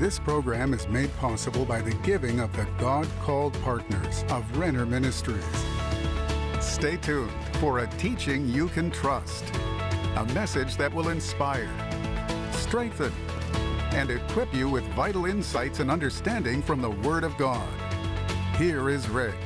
This program is made possible by the giving of the God-called partners of Renner Ministries. Stay tuned for a teaching you can trust, a message that will inspire, strengthen, and equip you with vital insights and understanding from the Word of God. Here is Rick.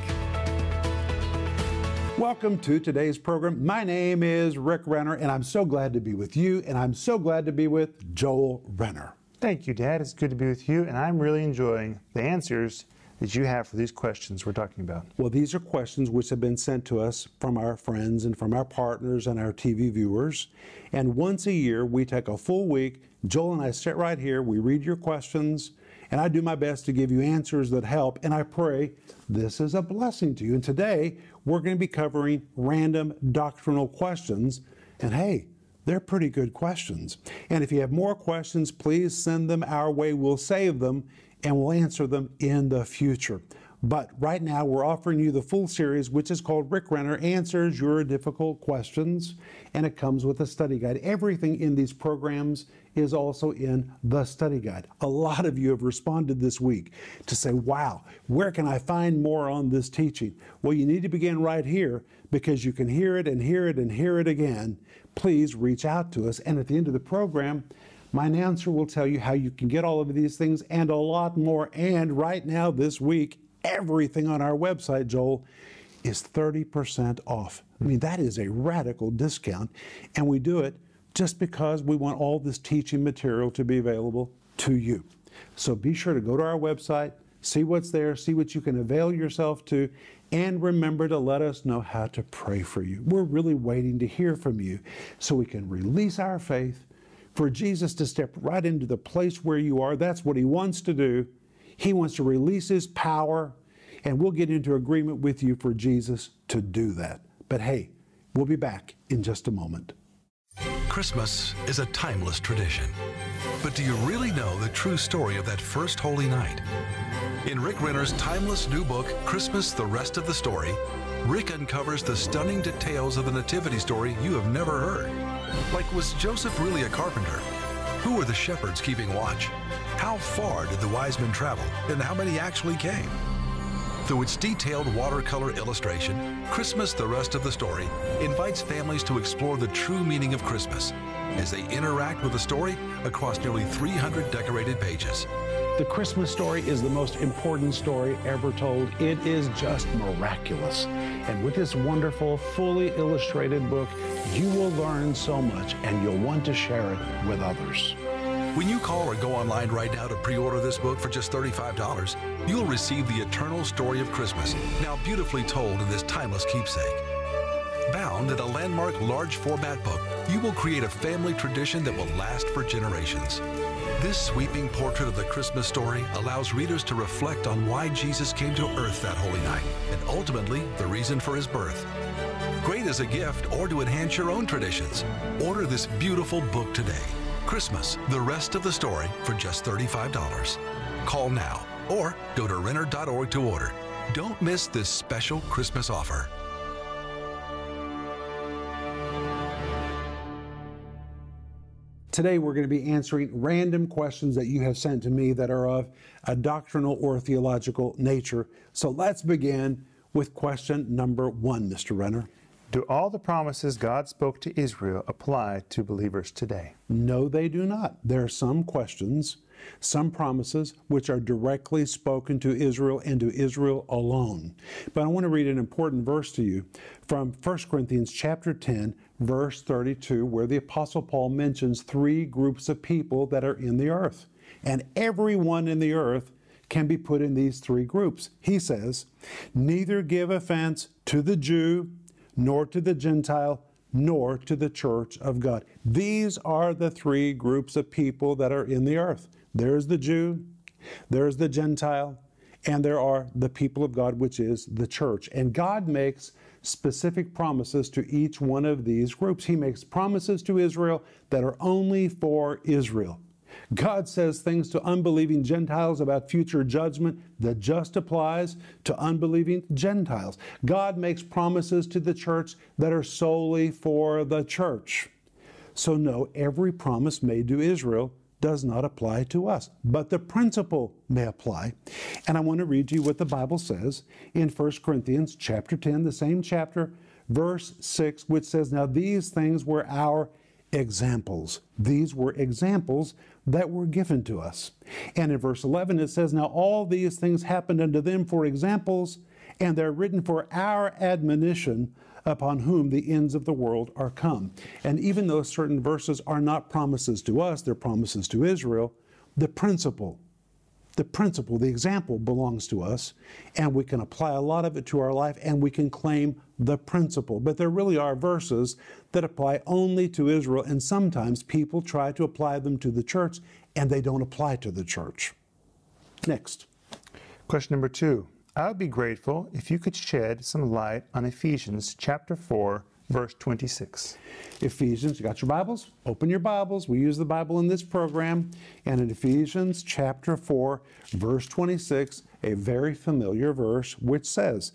Welcome to today's program. My name is Rick Renner, and I'm so glad to be with you, and I'm so glad to be with Joel Renner. Thank you, Dad. It's good to be with you, and I'm really enjoying the answers that you have for these questions we're talking about. Well, these are questions which have been sent to us from our friends and from our partners and our TV viewers. And once a year, we take a full week. Joel and I sit right here. We read your questions, and I do my best to give you answers that help, and I pray this is a blessing to you. And today, we're going to be covering random doctrinal questions. And hey, they're pretty good questions. And if you have more questions, please send them our way. We'll save them, and we'll answer them in the future. But right now, we're offering you the full series, which is called Rick Renner Answers Your Difficult Questions, and it comes with a study guide. Everything in these programs is also in the study guide. A lot of you have responded this week to say, wow, where can I find more on this teaching? Well, you need to begin right here because you can hear it and hear it and hear it again. Please reach out to us. And at the end of the program, my announcer will tell you how you can get all of these things and a lot more. And right now, this week, everything on our website, Joel, is 30% off. I mean, that is a radical discount. And we do it just because we want all this teaching material to be available to you. So be sure to go to our website, see what's there, see what you can avail yourself to, and remember to let us know how to pray for you. We're really waiting to hear from you so we can release our faith for Jesus to step right into the place where you are. That's what He wants to do. He wants to release His power, and we'll get into agreement with you for Jesus to do that. But hey, we'll be back in just a moment. Christmas is a timeless tradition. But do you really know the true story of that first holy night? In Rick Renner's timeless new book, Christmas, The Rest of the Story, Rick uncovers the stunning details of the nativity story you have never heard. Like, was Joseph really a carpenter? Who were the shepherds keeping watch? How far did the wise men travel, and how many actually came? Through its detailed watercolor illustration, Christmas, The Rest of the Story invites families to explore the true meaning of Christmas as they interact with the story across nearly 300 decorated pages. The Christmas story is the most important story ever told. It is just miraculous. And with this wonderful, fully illustrated book, you will learn so much, and you'll want to share it with others. When you call or go online right now to pre-order this book for just $35, you'll receive the eternal story of Christmas, now beautifully told in this timeless keepsake. Bound in a landmark large format book, you will create a family tradition that will last for generations. This sweeping portrait of the Christmas story allows readers to reflect on why Jesus came to earth that holy night, and ultimately the reason for His birth. Great as a gift or to enhance your own traditions, order this beautiful book today. Christmas, The Rest of the Story, for just $35. Call now or go to Renner.org to order. Don't miss this special Christmas offer. Today we're going to be answering random questions that you have sent to me that are of a doctrinal or theological nature. So let's begin with question number one, Mr. Renner. Do all the promises God spoke to Israel apply to believers today? No, they do not. There are some questions, some promises, which are directly spoken to Israel and to Israel alone. But I want to read an important verse to you from 1 Corinthians chapter 10, verse 32, where the Apostle Paul mentions three groups of people that are in the earth. And everyone in the earth can be put in these three groups. He says, neither give offense to the Jew, nor to the Gentile, nor to the church of God. These are the three groups of people that are in the earth. There's the Jew, there's the Gentile, and there are the people of God, which is the church. And God makes specific promises to each one of these groups. He makes promises to Israel that are only for Israel. God says things to unbelieving Gentiles about future judgment that just applies to unbelieving Gentiles. God makes promises to the church that are solely for the church. So no, every promise made to Israel does not apply to us, but the principle may apply. And I want to read you what the Bible says in 1 Corinthians chapter 10, the same chapter, verse 6, which says, now these things were our examples. These were examples that were given to us. And in verse 11, it says, now all these things happened unto them for examples, and they're written for our admonition, upon whom the ends of the world are come. And even though certain verses are not promises to us, they're promises to Israel, the principle, the example belongs to us, and we can apply a lot of it to our life, and we can claim the principle. But there really are verses that apply only to Israel, and sometimes people try to apply them to the church, and they don't apply to the church. Next. Question number 2. I would be grateful if you could shed some light on Ephesians chapter 4, verse 26. Ephesians, you got your Bibles? Open your Bibles. We use the Bible in this program. And in Ephesians chapter 4, verse 26, a very familiar verse, which says,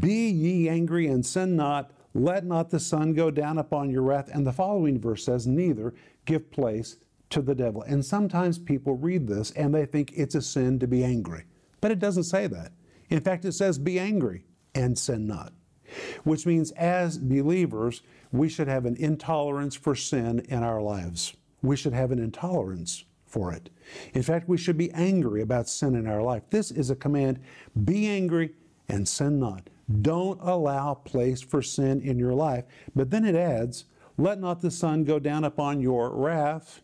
be ye angry and sin not, let not the sun go down upon your wrath. And the following verse says, neither give place to the devil. And sometimes people read this and they think it's a sin to be angry. But it doesn't say that. In fact, it says, be angry and sin not, which means as believers, we should have an intolerance for sin in our lives. We should have an intolerance for it. In fact, we should be angry about sin in our life. This is a command, be angry and sin not. Don't allow place for sin in your life. But then it adds, let not the sun go down upon your wrath.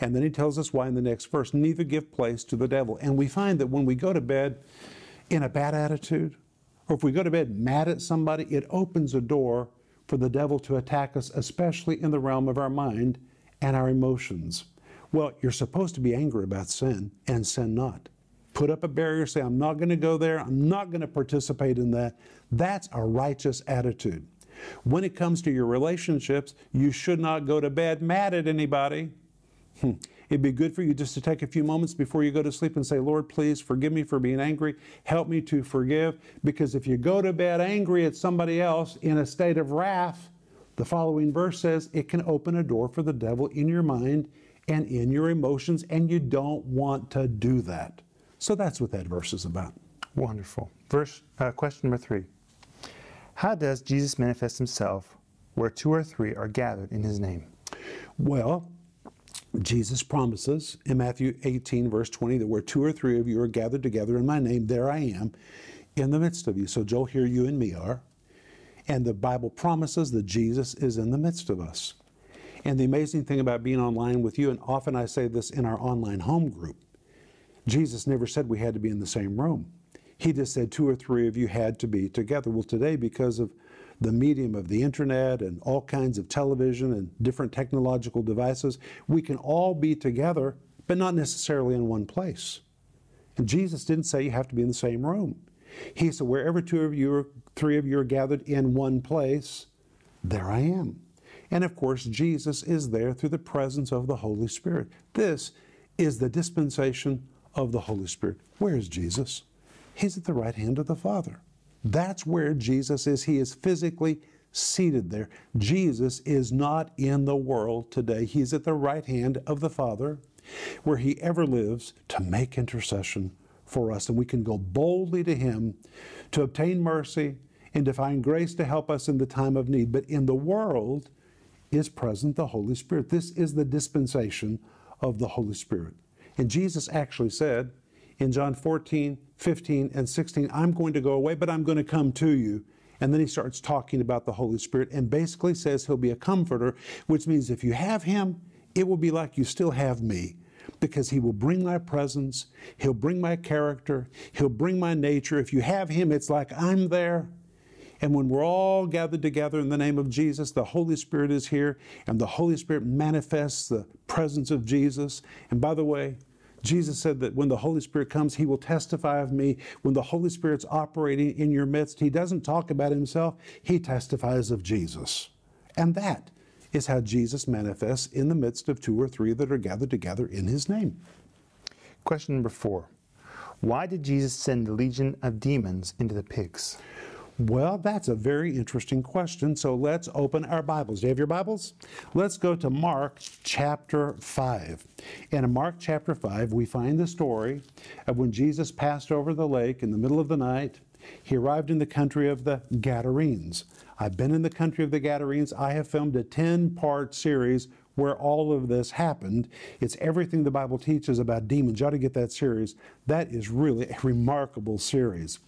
And then he tells us why in the next verse, neither give place to the devil. And we find that when we go to bed in a bad attitude, or if we go to bed mad at somebody, it opens a door for the devil to attack us, especially in the realm of our mind and our emotions. Well, you're supposed to be angry about sin and sin not. Put up a barrier, say, I'm not going to go there. I'm not going to participate in that. That's a righteous attitude. When it comes to your relationships, you should not go to bed mad at anybody. It'd be good for you just to take a few moments before you go to sleep and say, Lord, please forgive me for being angry. Help me to forgive. Because if you go to bed angry at somebody else in a state of wrath, the following verse says it can open a door for the devil in your mind and in your emotions, and you don't want to do that. So that's what that verse is about. Wonderful. Question number 3. How does Jesus manifest himself where 2 or 3 are gathered in his name? Well, Jesus promises in Matthew 18, verse 20, that where 2 or 3 of you are gathered together in my name, there I am in the midst of you. So Joel, here you and me are. And the Bible promises that Jesus is in the midst of us. And the amazing thing about being online with you, and often I say this in our online home group, Jesus never said we had to be in the same room. He just said 2 or 3 of you had to be together. Well, today, because of the medium of the internet and all kinds of television and different technological devices, we can all be together, but not necessarily in one place. And Jesus didn't say you have to be in the same room. He said, wherever 2 or 3 of you are gathered in one place, there I am. And of course, Jesus is there through the presence of the Holy Spirit. This is the dispensation of the Holy Spirit. Where is Jesus? He's at the right hand of the Father. That's where Jesus is. He is physically seated there. Jesus is not in the world today. He's at the right hand of the Father, where he ever lives to make intercession for us. And we can go boldly to him to obtain mercy and to find grace to help us in the time of need. But in the world is present the Holy Spirit. This is the dispensation of the Holy Spirit. And Jesus actually said in John 14, 15 and 16, I'm going to go away, but I'm going to come to you. And then he starts talking about the Holy Spirit and basically says he'll be a comforter, which means if you have him, it will be like you still have me, because he will bring my presence. He'll bring my character. He'll bring my nature. If you have him, it's like I'm there. And when we're all gathered together in the name of Jesus, the Holy Spirit is here, and the Holy Spirit manifests the presence of Jesus. And by the way, Jesus said that when the Holy Spirit comes, he will testify of me. When the Holy Spirit's operating in your midst, he doesn't talk about himself. He testifies of Jesus. And that is how Jesus manifests in the midst of 2 or 3 that are gathered together in his name. Question number 4. Why did Jesus send the legion of demons into the pigs? Well, that's a very interesting question. So let's open our Bibles. Do you have your Bibles? Let's go to Mark chapter 5. And in Mark chapter 5, we find the story of when Jesus passed over the lake in the middle of the night. He arrived in the country of the Gadarenes. I've been in the country of the Gadarenes. I have filmed a 10-part series where all of this happened. It's everything the Bible teaches about demons. You ought to get that series. That is really a remarkable series.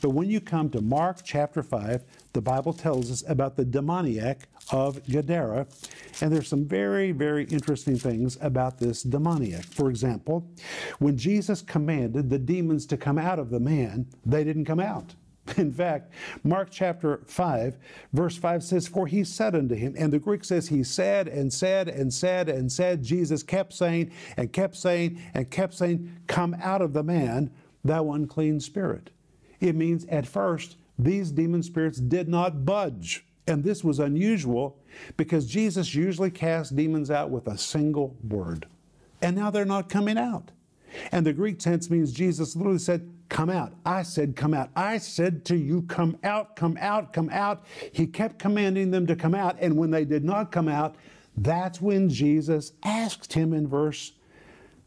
But when you come to Mark chapter 5, the Bible tells us about the demoniac of Gadara. And there's some very, very interesting things about this demoniac. For example, when Jesus commanded the demons to come out of the man, they didn't come out. In fact, Mark chapter 5, verse 5 says, "For he said unto him," and the Greek says he said and said and said and said. Jesus kept saying and kept saying and kept saying, "Come out of the man, thou unclean spirit." It means at first, these demon spirits did not budge. And this was unusual because Jesus usually cast demons out with a single word. And now they're not coming out. And the Greek tense means Jesus literally said, "Come out. I said, come out. I said to you, come out, come out, come out." He kept commanding them to come out. And when they did not come out, that's when Jesus asked him in verse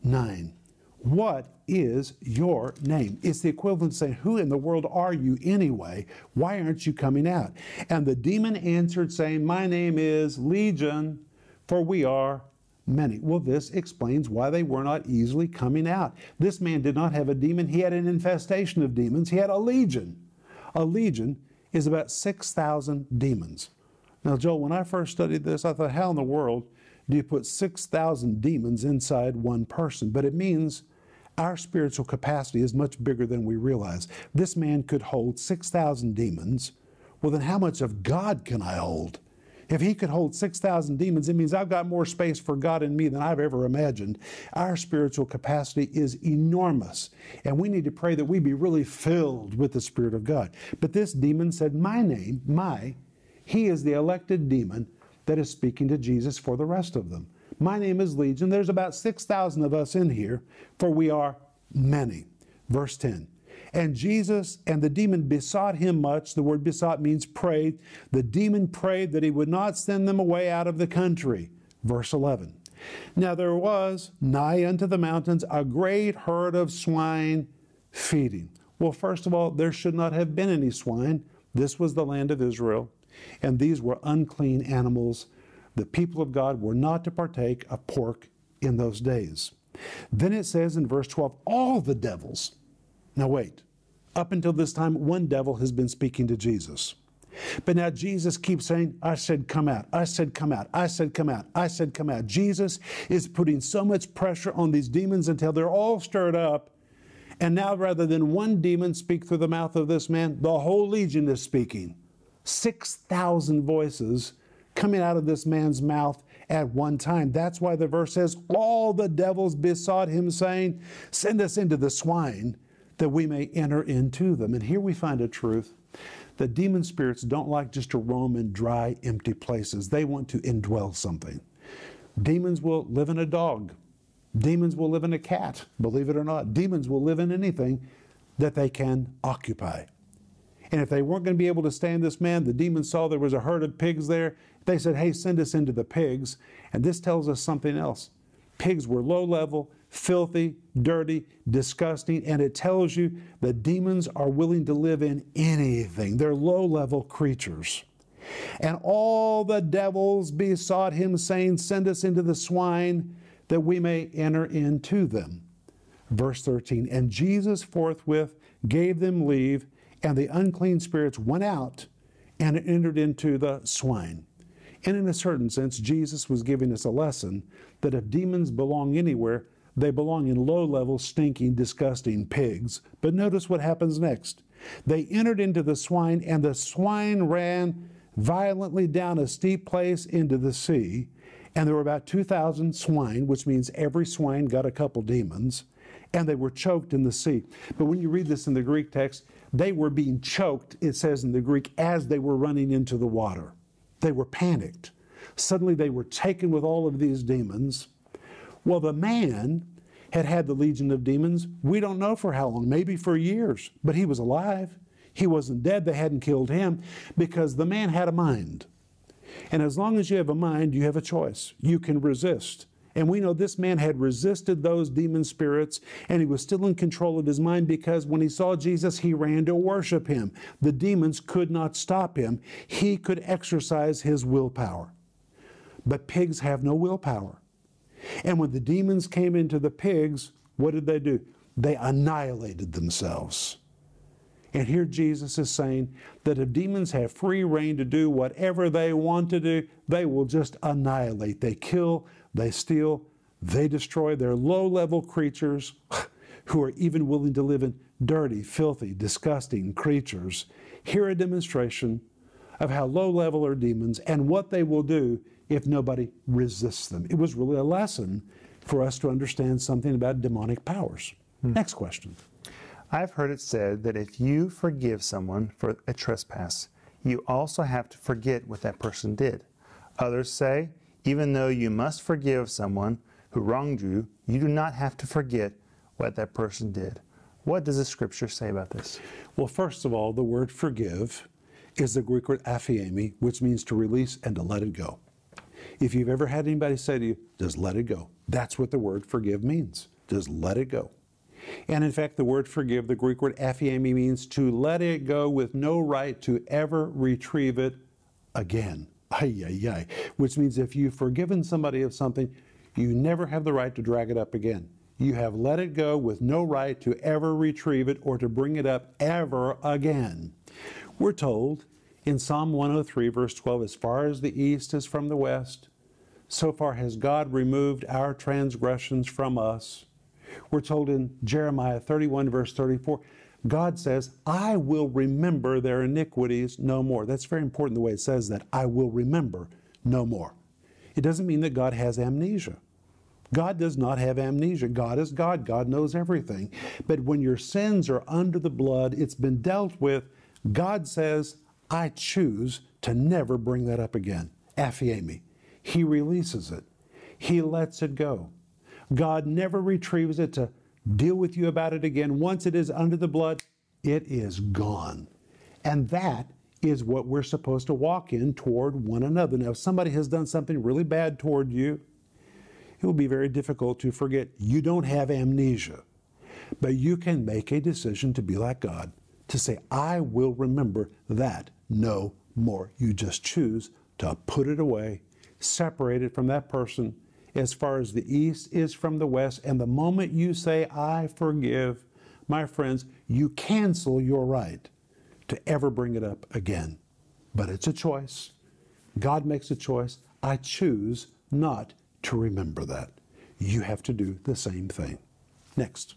9, "What is your name?" It's the equivalent of saying, "Who in the world are you anyway? Why aren't you coming out?" And the demon answered saying, "My name is Legion, for we are many." Well, this explains why they were not easily coming out. This man did not have a demon. He had an infestation of demons. He had a legion. A legion is about 6,000 demons. Now, Joel, when I first studied this, I thought, how in the world do you put 6,000 demons inside one person? But it means our spiritual capacity is much bigger than we realize. This man could hold 6,000 demons. Well, then how much of God can I hold? If he could hold 6,000 demons, it means I've got more space for God in me than I've ever imagined. Our spiritual capacity is enormous, and we need to pray that we be really filled with the Spirit of God. But this demon said, "My name," he is the elected demon that is speaking to Jesus for the rest of them. "My name is Legion. There's about 6,000 of us in here, for we are many." Verse 10. And Jesus and the demon besought him much. The word besought means prayed. The demon prayed that he would not send them away out of the country. Verse 11. Now there was nigh unto the mountains a great herd of swine feeding. Well, first of all, there should not have been any swine. This was the land of Israel, and these were unclean animals. The people of God were not to partake of pork in those days. Then it says in verse 12, all the devils. Now wait, up until this time, one devil has been speaking to Jesus. But now Jesus keeps saying, "I said, come out. I said, come out. I said, come out. I said, come out." Jesus is putting so much pressure on these demons until they're all stirred up. And now rather than one demon speak through the mouth of this man, the whole legion is speaking. 6,000 voices coming out of this man's mouth at one time. That's why the verse says, all the devils besought him saying, "Send us into the swine, that we may enter into them." And here we find a truth that demon spirits don't like just to roam in dry, empty places. They want to indwell something. Demons will live in a dog. Demons will live in a cat, believe it or not. Demons will live in anything that they can occupy. And if they weren't going to be able to stand this man, the demons saw there was a herd of pigs there. They said, "Hey, send us into the pigs." And this tells us something else. Pigs were low level, filthy, dirty, disgusting, and it tells you that demons are willing to live in anything. They're low-level creatures. And all the devils besought him, saying, "Send us into the swine, that we may enter into them." Verse 13, and Jesus forthwith gave them leave, and the unclean spirits went out and entered into the swine. And in a certain sense, Jesus was giving us a lesson that if demons belong anywhere, they belong in low-level, stinking, disgusting pigs. But notice what happens next. They entered into the swine, and the swine ran violently down a steep place into the sea. And there were about 2,000 swine, which means every swine got a couple demons. And they were choked in the sea. But when you read this in the Greek text, they were being choked, it says in the Greek, as they were running into the water. They were panicked. Suddenly they were taken with all of these demons. Well, the man had had the legion of demons. We don't know for how long, maybe for years, but he was alive. He wasn't dead. They hadn't killed him because the man had a mind. And as long as you have a mind, you have a choice. You can resist. And we know this man had resisted those demon spirits, and he was still in control of his mind because when he saw Jesus, he ran to worship him. The demons could not stop him. He could exercise his willpower. But pigs have no willpower. And when the demons came into the pigs, what did they do? They annihilated themselves. And here Jesus is saying that if demons have free rein to do whatever they want to do, they will just annihilate. They kill, they steal, they destroy. They're low-level creatures who are even willing to live in dirty, filthy, disgusting creatures. Here a demonstration of how low-level are demons and what they will do if nobody resists them. It was really a lesson for us to understand something about demonic powers. Next question. I've heard it said that if you forgive someone for a trespass, you also have to forget what that person did. Others say, even though you must forgive someone who wronged you, you do not have to forget what that person did. What does the Scripture say about this? Well, first of all, the word forgive is the Greek word aphiemi, which means to release and to let it go. If you've ever had anybody say to you, just let it go. That's what the word forgive means. Just let it go. And in fact, the word forgive, the Greek word aphiemi, means to let it go with no right to ever retrieve it again. Ay, ay, ay. Which means if you've forgiven somebody of something, you never have the right to drag it up again. You have let it go with no right to ever retrieve it or to bring it up ever again. We're told in Psalm 103, verse 12, as far as the east is from the west, so far has God removed our transgressions from us. We're told in Jeremiah 31, verse 34, God says, I will remember their iniquities no more. That's very important the way it says that. I will remember no more. It doesn't mean that God has amnesia. God does not have amnesia. God is God. God knows everything. But when your sins are under the blood, it's been dealt with. God says, I choose to never bring that up again. Aphiemi. He releases it. He lets it go. God never retrieves it to deal with you about it again. Once it is under the blood, it is gone. And that is what we're supposed to walk in toward one another. Now, if somebody has done something really bad toward you, it will be very difficult to forget. You don't have amnesia, but you can make a decision to be like God, to say, I will remember that no more. You just choose to put it away, separate it from that person, as far as the east is from the west. And the moment you say, I forgive, my friends, you cancel your right to ever bring it up again. But it's a choice. God makes a choice. I choose not to remember that. You have to do the same thing. Next.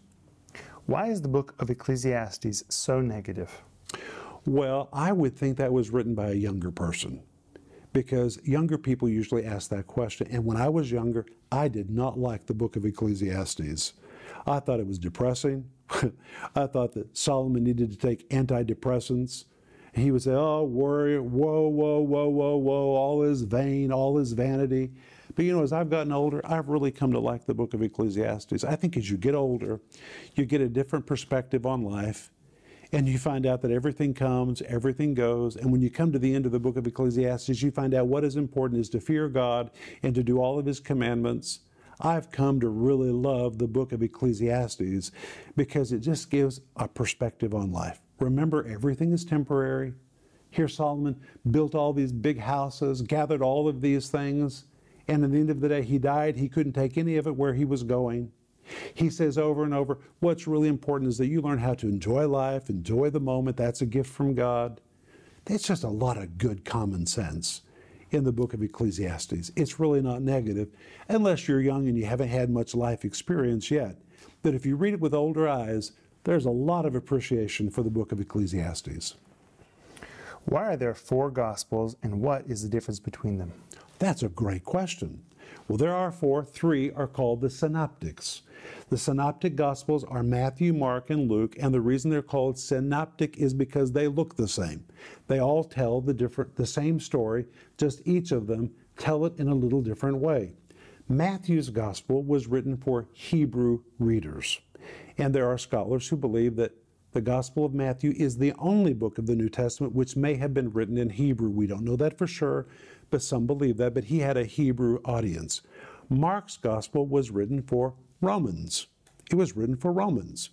Why is the book of Ecclesiastes so negative? Well, I would think that was written by a younger person, because younger people usually ask that question. And when I was younger, I did not like the book of Ecclesiastes. I thought it was depressing. I thought that Solomon needed to take antidepressants. And he would say, oh, worry, whoa, whoa, whoa, whoa, whoa, all is vain, all is vanity. But you know, as I've gotten older, I've really come to like the book of Ecclesiastes. I think as you get older, you get a different perspective on life. And you find out that everything comes, everything goes. And when you come to the end of the book of Ecclesiastes, you find out what is important is to fear God and to do all of His commandments. I've come to really love the book of Ecclesiastes because it just gives a perspective on life. Remember, everything is temporary. Here Solomon built all these big houses, gathered all of these things. And at the end of the day, he died. He couldn't take any of it where he was going. He says over and over, what's really important is that you learn how to enjoy life, enjoy the moment. That's a gift from God. There's just a lot of good common sense in the book of Ecclesiastes. It's really not negative, unless you're young and you haven't had much life experience yet. But if you read it with older eyes, there's a lot of appreciation for the book of Ecclesiastes. Why are there four Gospels, and what is the difference between them? That's a great question. Well, there are four. Three are called the synoptics. The synoptic Gospels are Matthew, Mark, and Luke, and the reason they're called synoptic is because they look the same. They all tell the same story, just each of them tell it in a little different way. Matthew's Gospel was written for Hebrew readers, and there are scholars who believe that The Gospel of Matthew is the only book of the New Testament which may have been written in Hebrew. We don't know that for sure, but some believe that. But he had a Hebrew audience. Mark's Gospel was written for Romans. It was written for Romans.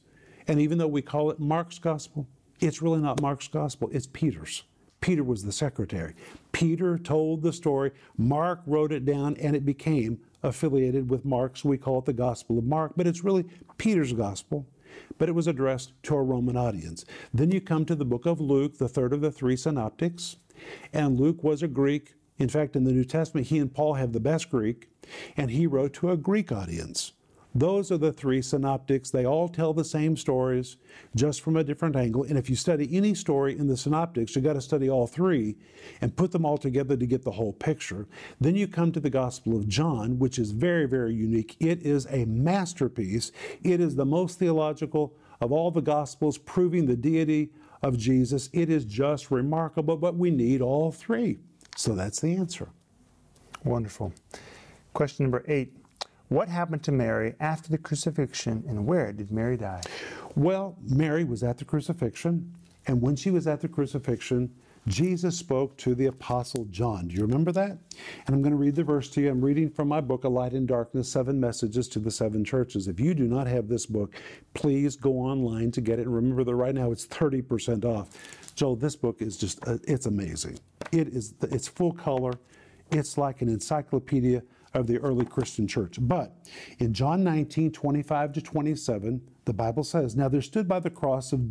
And even though we call it Mark's Gospel, it's really not Mark's Gospel, it's Peter's. Peter was the secretary. Peter told the story, Mark wrote it down, and it became affiliated with Mark, so we call it the Gospel of Mark, but it's really Peter's Gospel, but it was addressed to a Roman audience. Then you come to the book of Luke, the third of the three synoptics, and Luke was a Greek. In fact, in the New Testament, he and Paul have the best Greek, and he wrote to a Greek audience. Those are the three synoptics. They all tell the same stories, just from a different angle. And if you study any story in the synoptics, you've got to study all three and put them all together to get the whole picture. Then you come to the Gospel of John, which is very, very unique. It is a masterpiece. It is the most theological of all the Gospels, proving the deity of Jesus. It is just remarkable, but we need all three. So that's the answer. Wonderful. Question number 8. What happened to Mary after the crucifixion, and where did Mary die? Well, Mary was at the crucifixion, and when she was at the crucifixion, Jesus spoke to the Apostle John. Do you remember that? And I'm going to read the verse to you. I'm reading from my book, A Light in Darkness, 7 Messages to the 7 Churches. If you do not have this book, please go online to get it. And remember that right now it's 30% off. Joel, this book is just, it's amazing. It's full color. It's like an encyclopedia of the early Christian church. But in John 19:25-27, the Bible says, "Now there stood by the cross of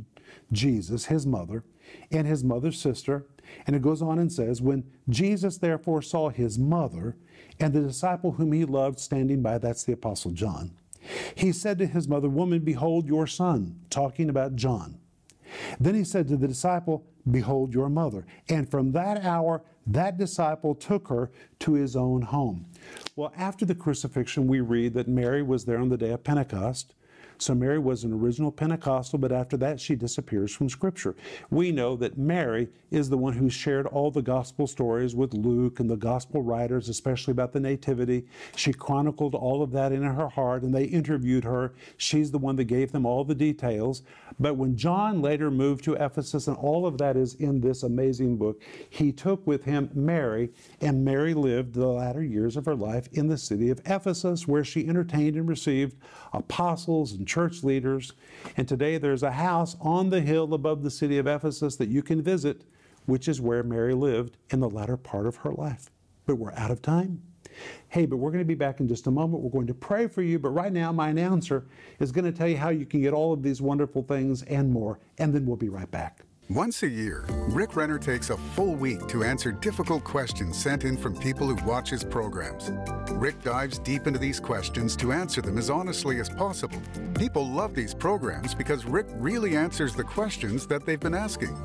Jesus, his mother, and his mother's sister," and it goes on and says, "When Jesus therefore saw his mother and the disciple whom he loved standing by," that's the Apostle John, "he said to his mother, 'Woman, behold your son,'" talking about John. "Then he said to the disciple, 'Behold your mother.' And from that hour, that disciple took her to his own home." Well, after the crucifixion, we read that Mary was there on the day of Pentecost. So Mary was an original Pentecostal, but after that, she disappears from Scripture. We know that Mary is the one who shared all the gospel stories with Luke and the gospel writers, especially about the Nativity. She chronicled all of that in her heart, and they interviewed her. She's the one that gave them all the details. But when John later moved to Ephesus, and all of that is in this amazing book, he took with him Mary, and Mary lived the latter years of her life in the city of Ephesus, where she entertained and received apostles and church leaders. And today there's a house on the hill above the city of Ephesus that you can visit, which is where Mary lived in the latter part of her life. But we're out of time. Hey, but we're going to be back in just a moment. We're going to pray for you. But right now, my announcer is going to tell you how you can get all of these wonderful things and more. And then we'll be right back. Once a year, Rick Renner takes a full week to answer difficult questions sent in from people who watch his programs. Rick dives deep into these questions to answer them as honestly as possible. People love these programs because Rick really answers the questions that they've been asking.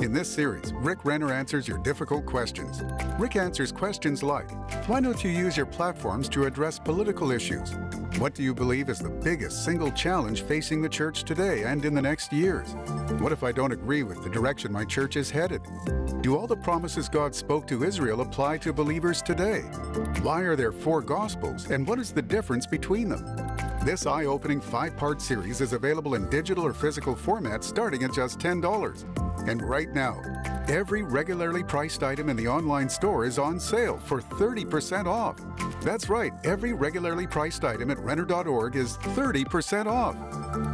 In this series, Rick Renner Answers Your Difficult Questions. Rick answers questions like, why don't you use your platforms to address political issues? What do you believe is the biggest single challenge facing the church today and in the next years? What if I don't agree with the direction my church is headed? Do all the promises God spoke to Israel apply to believers today? Why are there 4 Gospels, and what is the difference between them? This eye-opening 5-part series is available in digital or physical format starting at just $10. And right now, every regularly priced item in the online store is on sale for 30% off. That's right, every regularly priced item at Renner.org is 30% off.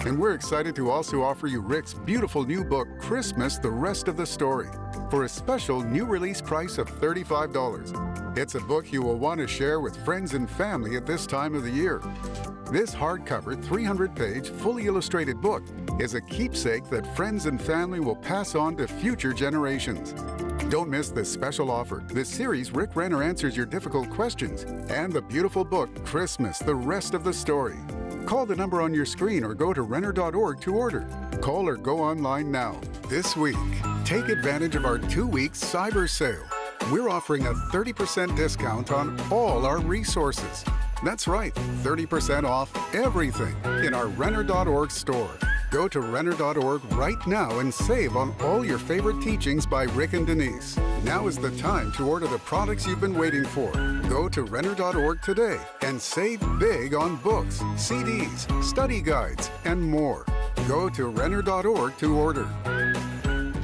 And we're excited to also offer you Rick's beautiful new book, Christmas, The Rest of the Story, for a special new release price of $35. It's a book you will want to share with friends and family at this time of the year. This hardcover, 300-page, fully illustrated book is a keepsake that friends and family will pass on to future generations. Don't miss this special offer, the series Rick Renner Answers Your Difficult Questions, and the beautiful book, Christmas, The Rest of the Story. Call the number on your screen or go to Renner.org to order. Call or go online now. This week, take advantage of our 2-week cyber sale. We're offering a 30% discount on all our resources. That's right, 30% off everything in our Renner.org store. Go to Renner.org right now and save on all your favorite teachings by Rick and Denise. Now is the time to order the products you've been waiting for. Go to Renner.org today and save big on books, CDs, study guides, and more. Go to Renner.org to order.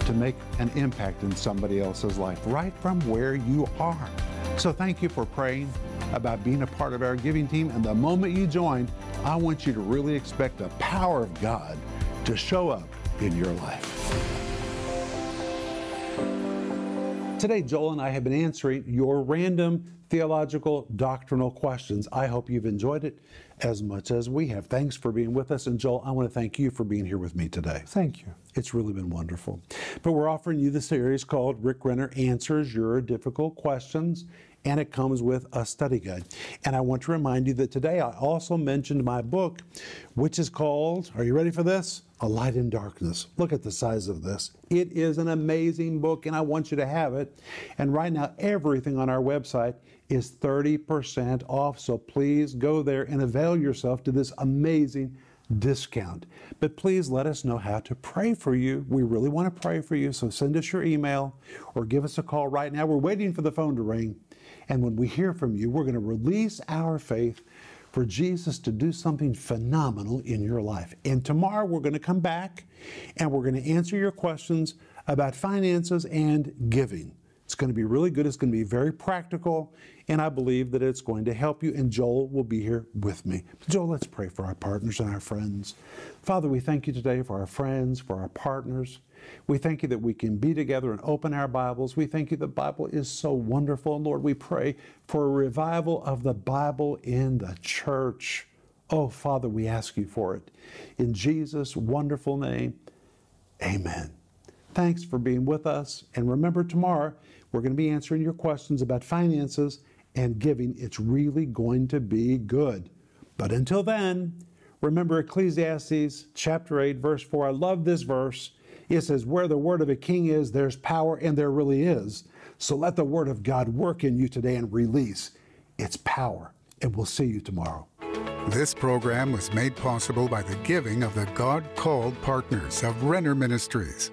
to make an impact in somebody else's life, right from where you are. So thank you for praying about being a part of our giving team. And the moment you join, I want you to really expect the power of God to show up in your life. Today, Joel and I have been answering your random theological doctrinal questions. I hope you've enjoyed it as much as we have. Thanks for being with us. And Joel, I want to thank you for being here with me today. Thank you. It's really been wonderful. But we're offering you the series called Rick Renner Answers Your Difficult Questions, and it comes with a study guide. And I want to remind you that today I also mentioned my book, which is called, are you ready for this? A Light in Darkness. Look at the size of this. It is an amazing book, and I want you to have it. And right now, everything on our website is 30% off. So please go there and avail yourself to this amazing discount. But please let us know how to pray for you. We really want to pray for you. So send us your email or give us a call right now. We're waiting for the phone to ring. And when we hear from you, we're going to release our faith for Jesus to do something phenomenal in your life. And tomorrow we're going to come back and we're going to answer your questions about finances and giving. It's going to be really good. It's going to be very practical. And I believe that it's going to help you. And Joel will be here with me. Joel, let's pray for our partners and our friends. Father, we thank you today for our friends, for our partners. We thank you that we can be together and open our Bibles. We thank you the Bible is so wonderful. And Lord, we pray for a revival of the Bible in the church. Oh, Father, we ask you for it. In Jesus' wonderful name, amen. Thanks for being with us. And remember, tomorrow, we're going to be answering your questions about finances and giving. It's really going to be good. But until then, remember Ecclesiastes chapter 8, verse 4. I love this verse. It says, where the word of a king is, there's power, and there really is. So let the word of God work in you today and release its power. And we'll see you tomorrow. This program was made possible by the giving of the God-called partners of Renner Ministries.